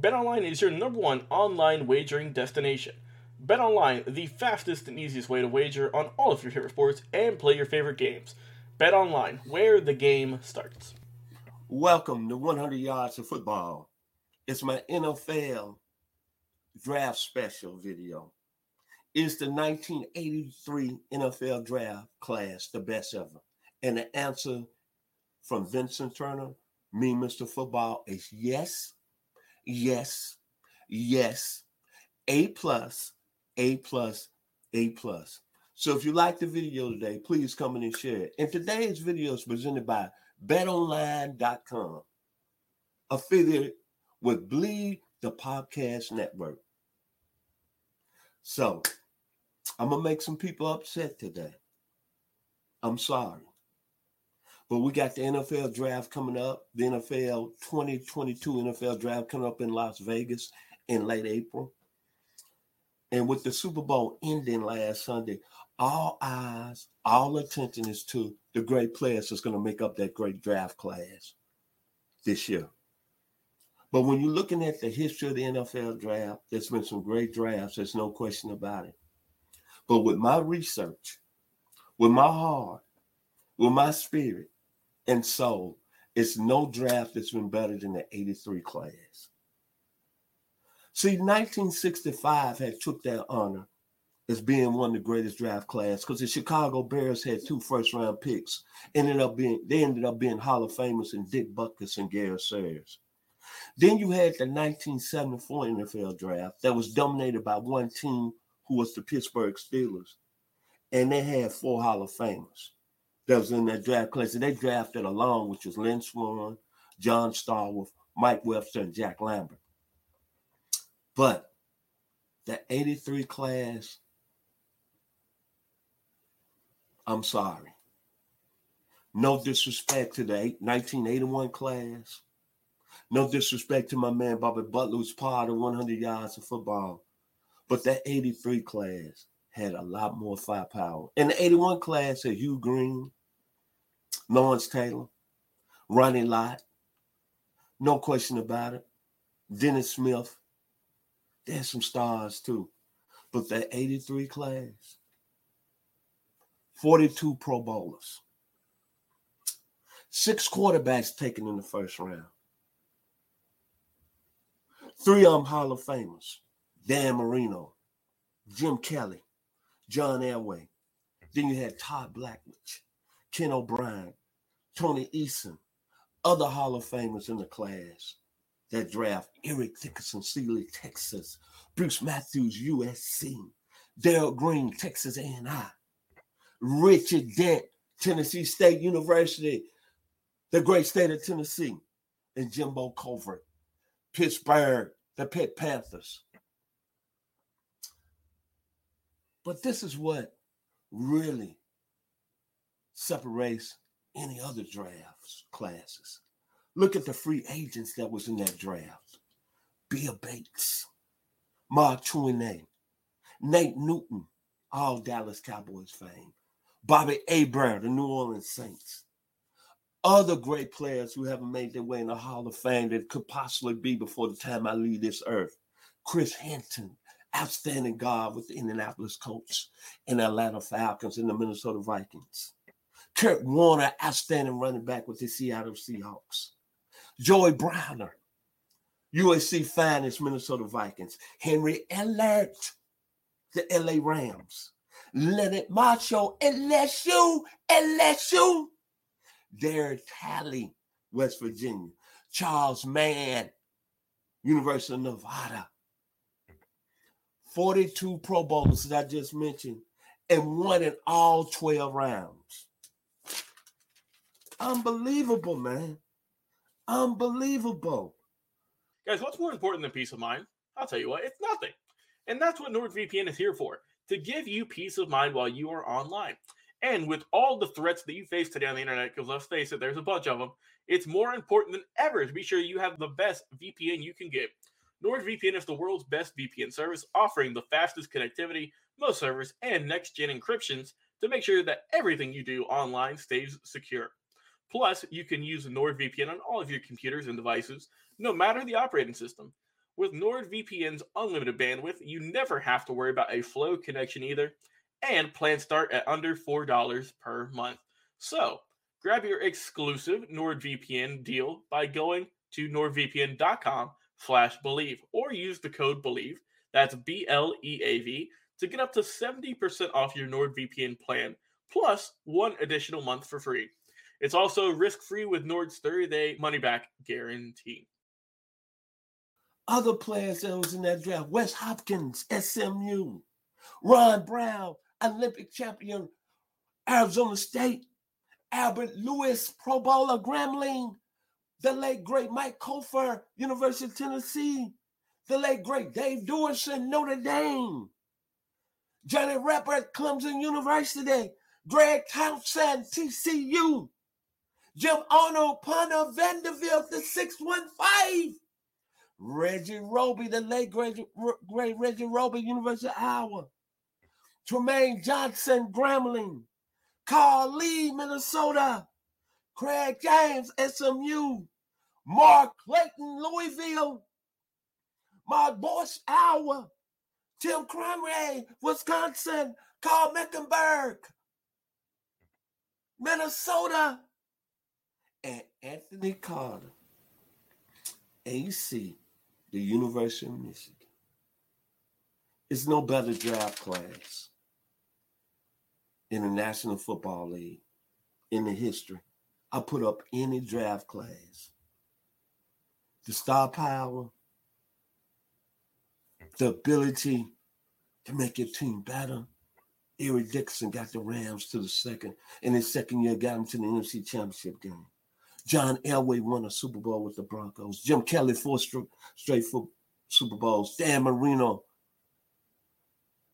BetOnline is your #1 online wagering destination. BetOnline, the fastest and easiest way to wager on all of your favorite sports and play your favorite games. BetOnline, where the game starts. Welcome to 100 Yards of Football. It's my NFL draft special video. Is the 1983 NFL draft class the best ever? And the answer from Vincent Turner, me, Mr. Football, is yes. Yes, yes, A+, A+, A+. So if you like the video today, please come in and share it. And today's video is presented by BetOnline.com, affiliated with Bleed, the Podcast Network. So I'm going to make some people upset today. I'm sorry. But we got the NFL draft coming up, the NFL 2022 NFL draft coming up in Las Vegas in late April. And with the Super Bowl ending last Sunday, all eyes, all attention is to the great players that's going to make up that great draft class this year. But when you're looking at the history of the NFL draft, there's been some great drafts. There's no question about it. But with my research, with my heart, with my spirit, and so it's no draft that's been better than the 83 class. See, 1965 had took that honor as being one of the greatest draft class because the Chicago Bears had 2 first-round picks. They ended up being Hall of Famers in Dick Butkus and Gale Sayers. Then you had the 1974 NFL draft that was dominated by one team who was the Pittsburgh Steelers, and they had 4 Hall of Famers that was in that draft class. And they drafted along, which was Lynn Swann, John Stallworth, Mike Webster, and Jack Lambert. But the 83 class, I'm sorry. No disrespect to the 1981 class. No disrespect to my man Bobby Butler, who's part of 100 Yards of Football. But that 83 class had a lot more firepower. In the 81 class had Hugh Green, Lawrence Taylor, Ronnie Lott, no question about it, Dennis Smith. There's some stars too. But the 83 class, 42 Pro Bowlers, 6 quarterbacks taken in the first round, 3 Hall of Famers, Dan Marino, Jim Kelly, John Elway. Then you had Todd Blackledge, Ken O'Brien, Tony Eason, other Hall of Famers in the class that draft: Eric Dickerson, Sealy, Texas; Bruce Matthews, USC; Daryl Green, Texas A&I; Richard Dent, Tennessee State University, the great state of Tennessee; and Jimbo Colvert, Pittsburgh, the Pitt Panthers. But this is what really separates any other drafts classes. Look at the free agents that was in that draft: Bill Bates, Mark Tuinei, Nate Newton, all Dallas Cowboys fame, Bobby Abrams, the New Orleans Saints, other great players who haven't made their way in the Hall of Fame that could possibly be before the time I leave this earth: Chris Hinton, outstanding guard with the Indianapolis Colts and Atlanta Falcons and the Minnesota Vikings. Kurt Warner, outstanding running back with the Seattle Seahawks. Joey Browner, USC finest Minnesota Vikings. Henry Ellert, the LA Rams. Leonard Marshall, LSU. Derek Talley, West Virginia. Charles Mann, University of Nevada. 42 Pro Bowlers that I just mentioned, and won in all 12 rounds. Unbelievable, man. Unbelievable. Guys, what's more important than peace of mind? I'll tell you what, it's nothing. And that's what NordVPN is here for, to give you peace of mind while you are online. And with all the threats that you face today on the internet, because let's face it, there's a bunch of them, it's more important than ever to be sure you have the best VPN you can get. NordVPN is the world's best VPN service, offering the fastest connectivity, most servers, and next-gen encryptions to make sure that everything you do online stays secure. Plus, you can use NordVPN on all of your computers and devices, no matter the operating system. With NordVPN's unlimited bandwidth, you never have to worry about a slow connection either, and plans start at under $4 per month. So, grab your exclusive NordVPN deal by going to nordvpn.com/believe or use the code BELIEVE, that's BLEAV, to get up to 70% off your NordVPN plan, plus one additional month for free. It's also risk-free with Nord's 30-day money-back guarantee. Other players that was in that draft, Wes Hopkins, SMU, Ron Brown, Olympic champion, Arizona State, Albert Lewis, Pro Bowler, Grambling, the late, great Mike Colfer, University of Tennessee, the late, great Dave Duerson, Notre Dame, Johnny Repert, Clemson University, Greg Townsend, TCU, Jim Arnold, Punter, Vanderbilt, the 615, Reggie Roby, the late, great Reggie Roby, University of Iowa, Tremaine Johnson, Grambling, Carl Lee, Minnesota, Craig James, SMU, Mark Clayton, Louisville, Mark Bosch, Iowa, Tim Cromwell, Wisconsin, Carl Mecklenburg, Minnesota, and Anthony Carter, AC, the University of Michigan. It's no better draft class in the National Football League in the history. I put up any draft class. The star power, the ability to make your team better. Eric Dickerson got the Rams to the second, and his second year got him to the NFC Championship game. John Elway won a Super Bowl with the Broncos. Jim Kelly, four straight Super Bowls. Dan Marino,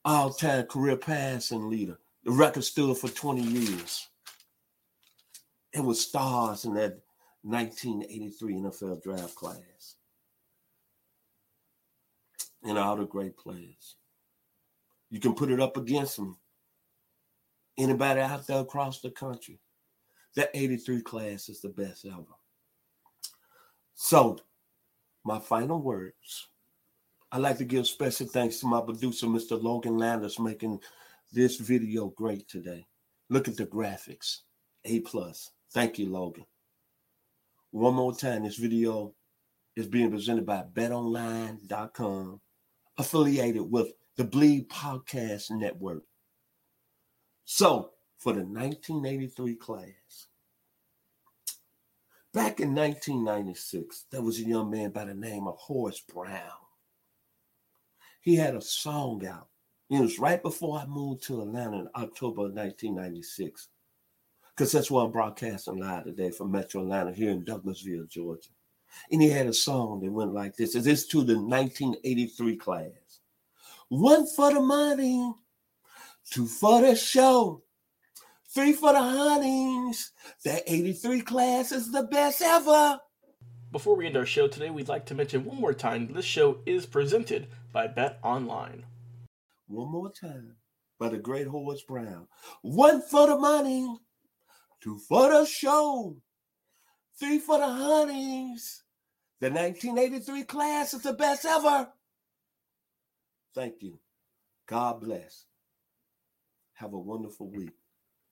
all-time career passing leader. The record stood for 20 years. It was stars in that 1983 NFL draft class. And all the great players. You can put it up against me. Anybody out there across the country. That 83 class is the best ever. So, my final words. I'd like to give special thanks to my producer, Mr. Logan Landers, making this video great today. Look at the graphics. A+. Thank you, Logan. One more time, this video is being presented by BetOnline.com, affiliated with the Bleed Podcast Network. So, for the 1983 class, back in 1996, there was a young man by the name of Horace Brown. He had a song out. It was right before I moved to Atlanta in October of 1996. Because that's why I'm broadcasting live today from Metro Atlanta here in Douglasville, Georgia. And he had a song that went like this. It's to the 1983 class. One for the money, two for the show, three for the honeys. That 83 class is the best ever. Before we end our show today, we'd like to mention one more time, this show is presented by Bet Online. One more time, by the great Horace Brown. One for the money, two for the show, three for the honeys. The 1983 class is the best ever. Thank you. God bless. Have a wonderful week.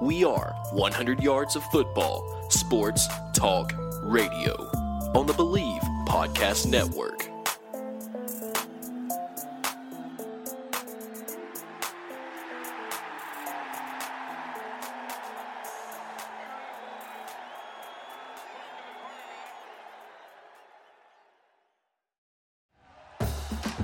We are 100 Yards of Football Sports Talk Radio on the Believe Podcast Network.